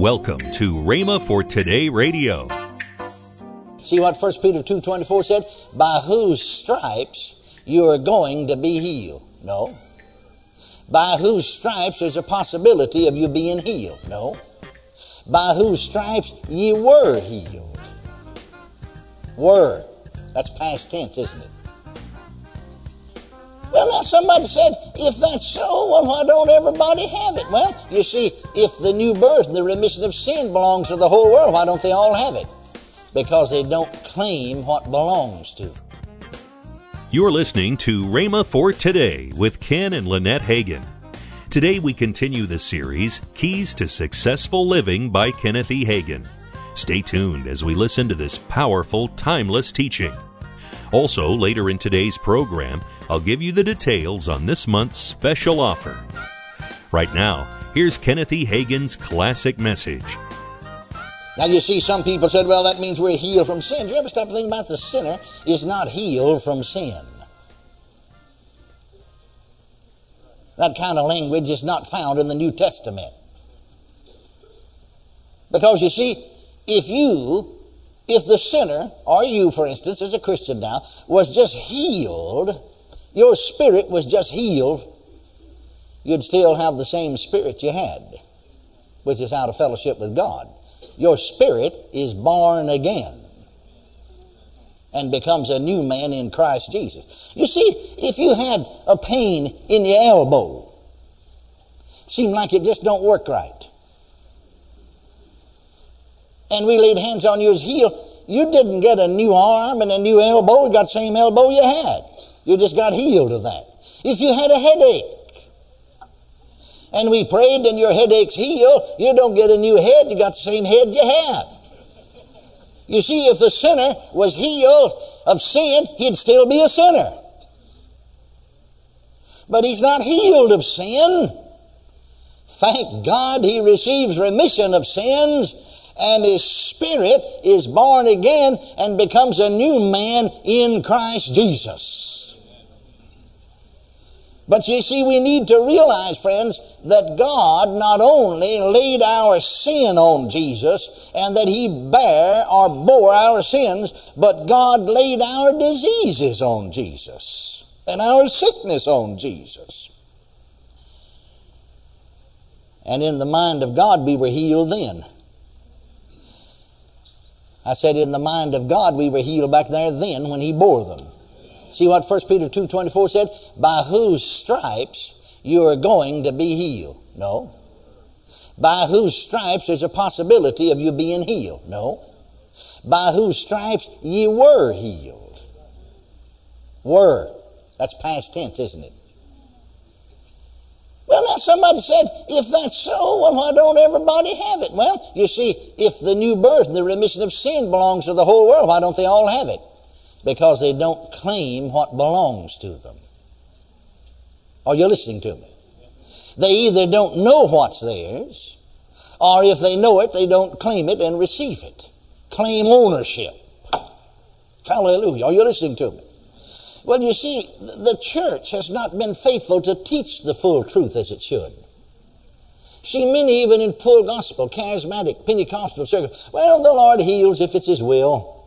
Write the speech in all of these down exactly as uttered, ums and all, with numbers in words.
Welcome to Rhema for Today Radio. See what First Peter two twenty-four said? By whose stripes you are going to be healed. No. By whose stripes there's a possibility of you being healed. No. By whose stripes ye were healed. Were. That's past tense, isn't it? Well, now somebody said, if that's so, well, why don't everybody have it? Well, you see, if the new birth and the remission of sin belongs to the whole world, why don't they all have it? Because they don't claim what belongs to. You're listening to Rhema for Today with Ken and Lynette Hagin. Today we continue the series, Keys to Successful Living by Kenneth E. Hagin. Stay tuned as we listen to this powerful, timeless teaching. Also, later in today's program, I'll give you the details on this month's special offer. Right now, here's Kenneth E. Hagin's classic message. Now you see, some people said, well, that means we're healed from sin. Do you ever stop thinking about the sinner is not healed from sin? That kind of language is not found in the New Testament. Because you see, if you... If the sinner, or you, for instance, as a Christian now, was just healed, your spirit was just healed, you'd still have the same spirit you had, which is out of fellowship with God. Your spirit is born again and becomes a new man in Christ Jesus. You see, if you had a pain in your elbow, seemed like it just don't work right, and we laid hands on you as healed, you didn't get a new arm and a new elbow. You got the same elbow you had. You just got healed of that. If you had a headache, and we prayed and your headache's healed, you don't get a new head. You got the same head you had. You see, if the sinner was healed of sin, he'd still be a sinner. But he's not healed of sin. Thank God he receives remission of sins, and his spirit is born again and becomes a new man in Christ Jesus. But you see, we need to realize, friends, that God not only laid our sin on Jesus and that he bare or bore our sins, but God laid our diseases on Jesus and our sickness on Jesus. And in the mind of God, we were healed then. I said, in the mind of God, we were healed back there then when he bore them. See what First Peter two twenty-four said? By whose stripes you are going to be healed. No. By whose stripes there's a possibility of you being healed. No. By whose stripes ye were healed. Were. That's past tense, isn't it? Well, now somebody said, if that's so, well, why don't everybody have it? Well, you see, if the new birth and the remission of sin belongs to the whole world, why don't they all have it? Because they don't claim what belongs to them. Are you listening to me? They either don't know what's theirs, or if they know it, they don't claim it and receive it. Claim ownership. Hallelujah. Are you listening to me? Well, you see, the church has not been faithful to teach the full truth as it should. See, many even in full gospel, charismatic, Pentecostal circles, well, the Lord heals if it's his will.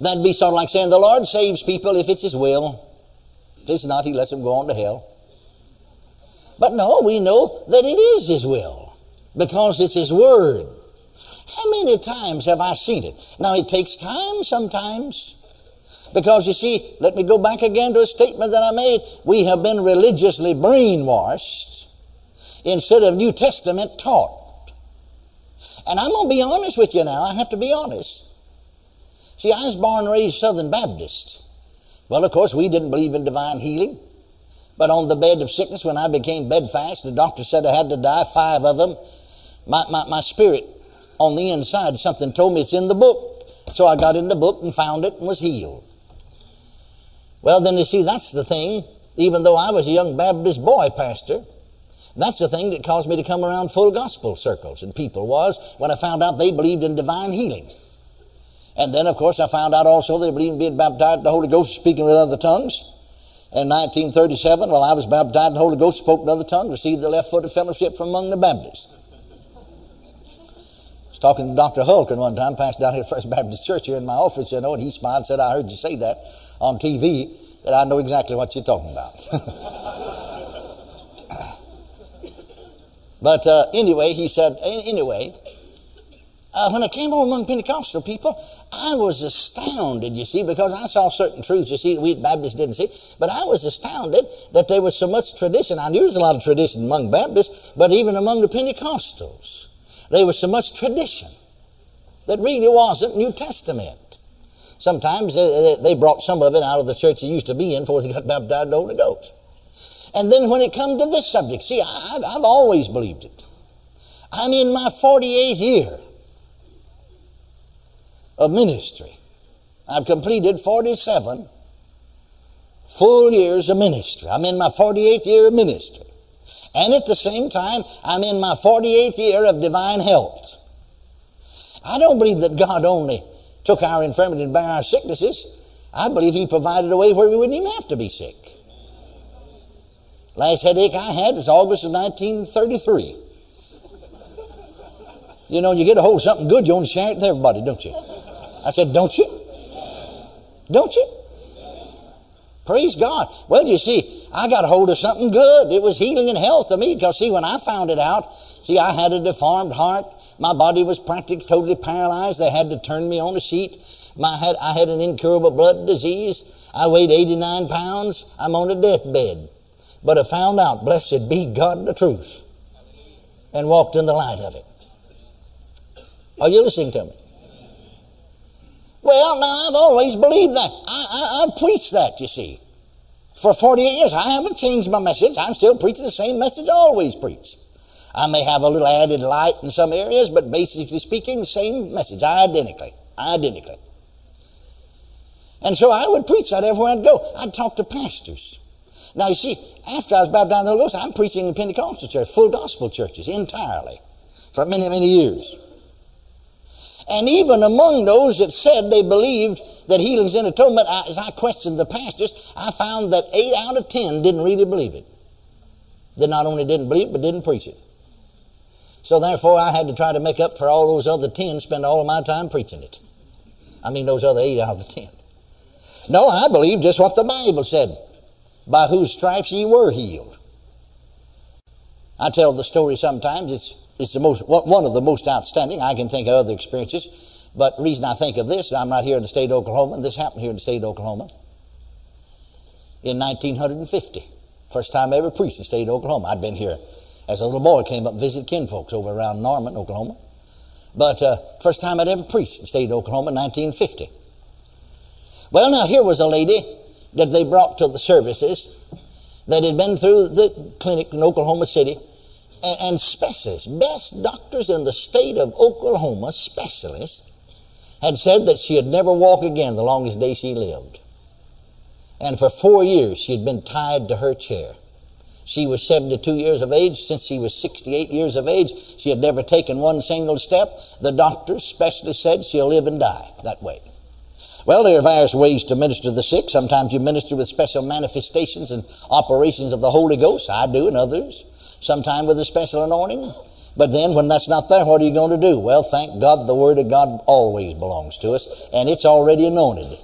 That'd be sort of like saying the Lord saves people if it's his will. If it's not, he lets them go on to hell. But no, we know that it is his will because it's his word. How many times have I seen it? Now, it takes time sometimes. Because, you see, let me go back again to a statement that I made. We have been religiously brainwashed instead of New Testament taught. And I'm going to be honest with you now. I have to be honest. See, I was born and raised Southern Baptist. Well, of course, we didn't believe in divine healing. But on the bed of sickness, when I became bedfast, the doctor said I had to die, five of them. My, my, my spirit on the inside, something told me it's in the book. So I got in the book and found it and was healed. Well, then, you see, that's the thing, even though I was a young Baptist boy pastor, that's the thing that caused me to come around full gospel circles and people was when I found out they believed in divine healing. And then, of course, I found out also they believed in being baptized in the Holy Ghost, speaking with other tongues. In nineteen thirty-seven, well, I was baptized in the Holy Ghost, spoke in other tongues, received the left foot of fellowship from among the Baptists. was talking to Doctor Hulkin one time, pastor down here at First Baptist Church here in my office, you know, and he smiled and said, I heard you say that on T V, that I know exactly what you're talking about. But uh, anyway, he said, anyway, uh, when I came over among Pentecostal people, I was astounded, you see, because I saw certain truths, you see, that we Baptists didn't see. But I was astounded that there was so much tradition. I knew there was a lot of tradition among Baptists, but even among the Pentecostals, there was so much tradition that really wasn't New Testament. Sometimes they brought some of it out of the church you used to be in before they got baptized in the Holy Ghost. And then when it comes to this subject, see, I, I've, I've always believed it. I'm in my forty-eighth year of ministry. I've completed forty-seven full years of ministry. I'm in my forty-eighth year of ministry. And at the same time, I'm in my forty-eighth year of divine health. I don't believe that God only took our infirmity and bare our sicknesses. I believe He provided a way where we wouldn't even have to be sick. Last headache I had is August of nineteen thirty-three. You know, you get a hold of something good, you want to share it with everybody, don't you? I said, don't you? Don't you? Praise God. Well, you see, I got a hold of something good. It was healing and health to me because, see, when I found it out, see, I had a deformed heart. My body was practically totally paralyzed. They had to turn me on a sheet. My head, I had an incurable blood disease. I weighed eighty-nine pounds. I'm on a deathbed. But I found out, blessed be God, the truth, and walked in the light of it. Are you listening to me? Well, now, I've always believed that. I, I, I preached that, you see, for forty-eight years. I haven't changed my message. I'm still preaching the same message I always preach. I may have a little added light in some areas, but basically speaking, the same message, identically, identically. And so I would preach that everywhere I'd go. I'd talk to pastors. Now, you see, after I was baptized in the Holy Ghost, I'm preaching in Pentecostal church, full gospel churches entirely for many, many years. And even among those that said they believed that healing's in atonement, I, as I questioned the pastors, I found that eight out of ten didn't really believe it. They not only didn't believe it, but didn't preach it. So therefore, I had to try to make up for all those other ten, spend all of my time preaching it. I mean, those other eight out of the ten. No, I believe just what the Bible said. By whose stripes ye were healed. I tell the story sometimes. It's it's the most one of the most outstanding. I can think of other experiences, but the reason I think of this, I'm right here in the state of Oklahoma, and this happened here in the state of Oklahoma in nineteen fifty. First time I ever preached in the state of Oklahoma. I'd been here as a little boy, came up and visited kinfolks over around Norman, Oklahoma. But uh, first time I'd ever preached in the state of Oklahoma in nineteen fifty. Well, now here was a lady that they brought to the services that had been through the clinic in Oklahoma City, and, and specialists, best doctors in the state of Oklahoma, specialists, had said that she would never walk again the longest day she lived. And for four years she had been tied to her chair. She was seventy-two years of age. Since she was sixty-eight years of age, she had never taken one single step. The doctors, specialists said she'll live and die that way. Well, there are various ways to minister to the sick. Sometimes you minister with special manifestations and operations of the Holy Ghost. I do, and others. Sometimes with a special anointing. But then when that's not there, what are you going to do? Well, thank God the Word of God always belongs to us, and it's already anointed.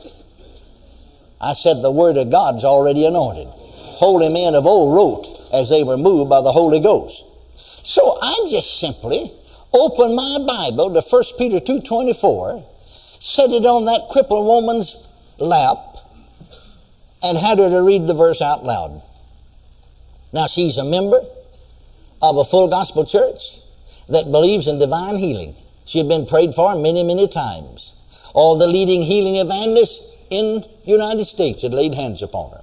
I said the Word of God's already anointed. Holy men of old wrote as they were moved by the Holy Ghost. So I just simply opened my Bible to First Peter two twenty-four, set it on that crippled woman's lap, and had her to read the verse out loud. Now, she's a member of a full gospel church that believes in divine healing. She had been prayed for many, many times. All the leading healing evangelists in the United States had laid hands upon her.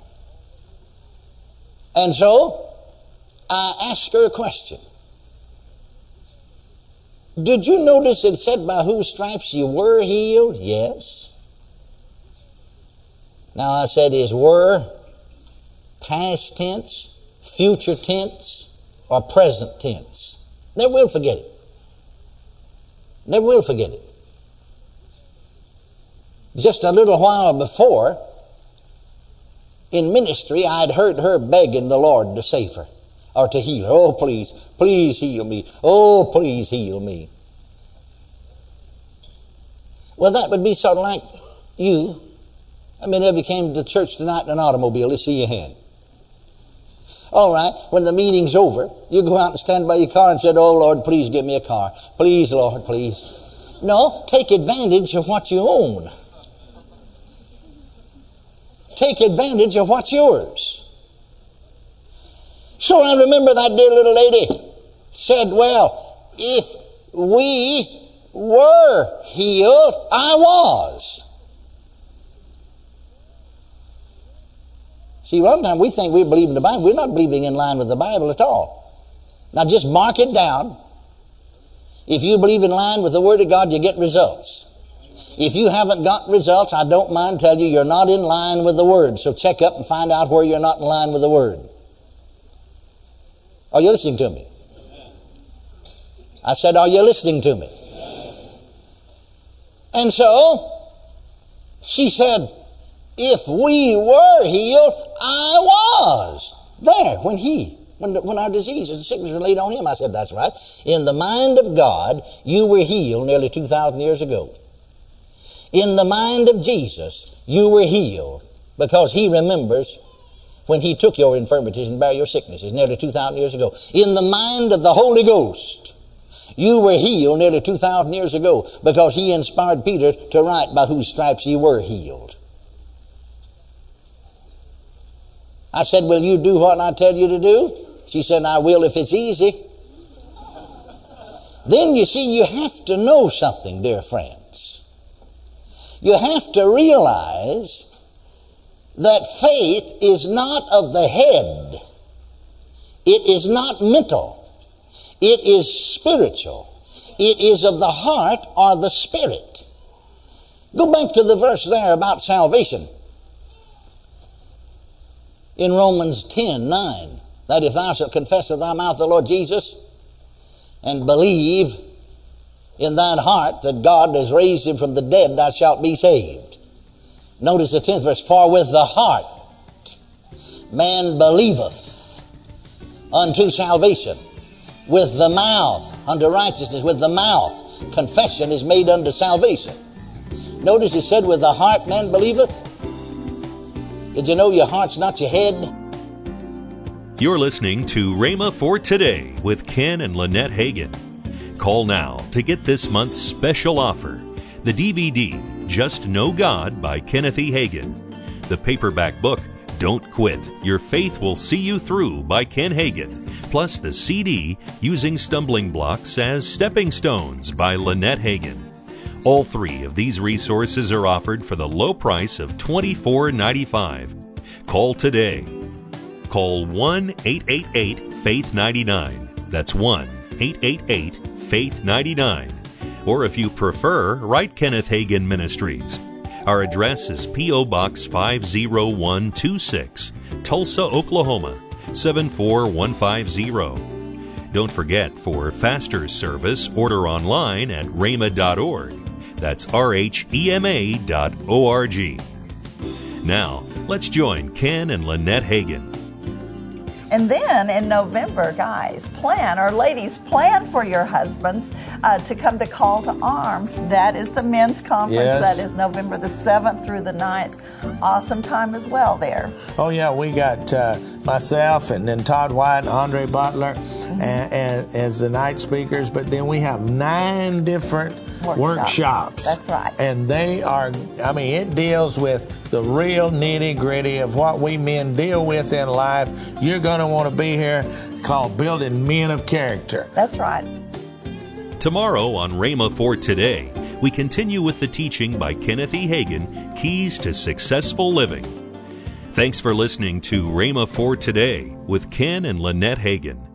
And so, I asked her a question. Did you notice it said by whose stripes you were healed? Yes. Now I said, is were past tense, future tense, or present tense? Never will forget it. Never will forget it. Just a little while before, in ministry, I'd heard her begging the Lord to save her. Or to heal her. Oh, please, please heal me. Oh, please heal me. Well, that would be sort of like you. How many of you came to church tonight in an automobile? Let's see your hand. All right, when the meeting's over, you go out and stand by your car and say, "Oh, Lord, please give me a car. Please, Lord, please." No, take advantage of what you own. Take advantage of what's yours. So I remember that dear little lady said, "Well, if we were healed, I was." See, one time we think we believe in the Bible. We're not believing in line with the Bible at all. Now just mark it down. If you believe in line with the Word of God, you get results. If you haven't got results, I don't mind telling you, you're not in line with the Word. So check up and find out where you're not in line with the Word. Are you listening to me? I said, are you listening to me? And so she said, if we were healed, I was there when he, when, the, when our diseases and sickness were laid on him. I said, that's right. In the mind of God, you were healed nearly two thousand years ago. In the mind of Jesus, you were healed because he remembers when he took your infirmities and bare your sicknesses nearly two thousand years ago. In the mind of the Holy Ghost, you were healed nearly two thousand years ago because he inspired Peter to write, by whose stripes ye were healed. I said, will you do what I tell you to do? She said, I will if it's easy. Then you see, you have to know something, dear friend. You have to realize that faith is not of the head. It is not mental. It is spiritual. It is of the heart or the spirit. Go back to the verse there about salvation. In Romans ten nine, that if thou shalt confess with thy mouth the Lord Jesus and believe in thine heart that God has raised him from the dead, thou shalt be saved. Notice the tenth verse, for with the heart man believeth unto salvation, with the mouth unto righteousness, with the mouth confession is made unto salvation. Notice it said, with the heart man believeth. Did you know your heart's not your head? You're listening to Rhema for Today with Ken and Lynette Hagin. Call now to get this month's special offer, the D V D, Just Know God by Kenneth E. Hagin, the paperback book, Don't Quit, Your Faith Will See You Through by Ken Hagin, plus the C D, Using Stumbling Blocks as Stepping Stones by Lynette Hagin. All three of these resources are offered for the low price of twenty-four dollars and ninety-five cents. Call today. Call one eight eight eight, faith nine nine. That's one eight eight eight, faith nine nine. Faith ninety-nine. Or if you prefer, write Kenneth Hagin Ministries. Our address is P O Box five oh one two six, Tulsa, Oklahoma seven four one five zero. Don't forget, for faster service, order online at rhema dot org. That's R H E M A dot O R G. Now, let's join Ken and Lynette Hagin. And then in November, guys, plan, or ladies, plan for your husbands uh, to come to Call to Arms. That is the men's conference. Yes. That is November the seventh through the ninth. Awesome time as well there. Oh, yeah, we got uh, myself and then Todd White, Andre Butler mm-hmm. and, and, as the night speakers. But then we have nine different workshops. workshops. That's right. And they are, I mean, it deals with the real nitty-gritty of what we men deal with in life. You're going to want to be here, called Building Men of Character. That's right. Tomorrow on Rhema for Today, we continue with the teaching by Kenneth E. Hagin, Keys to Successful Living. Thanks for listening to Rhema for Today with Ken and Lynette Hagin.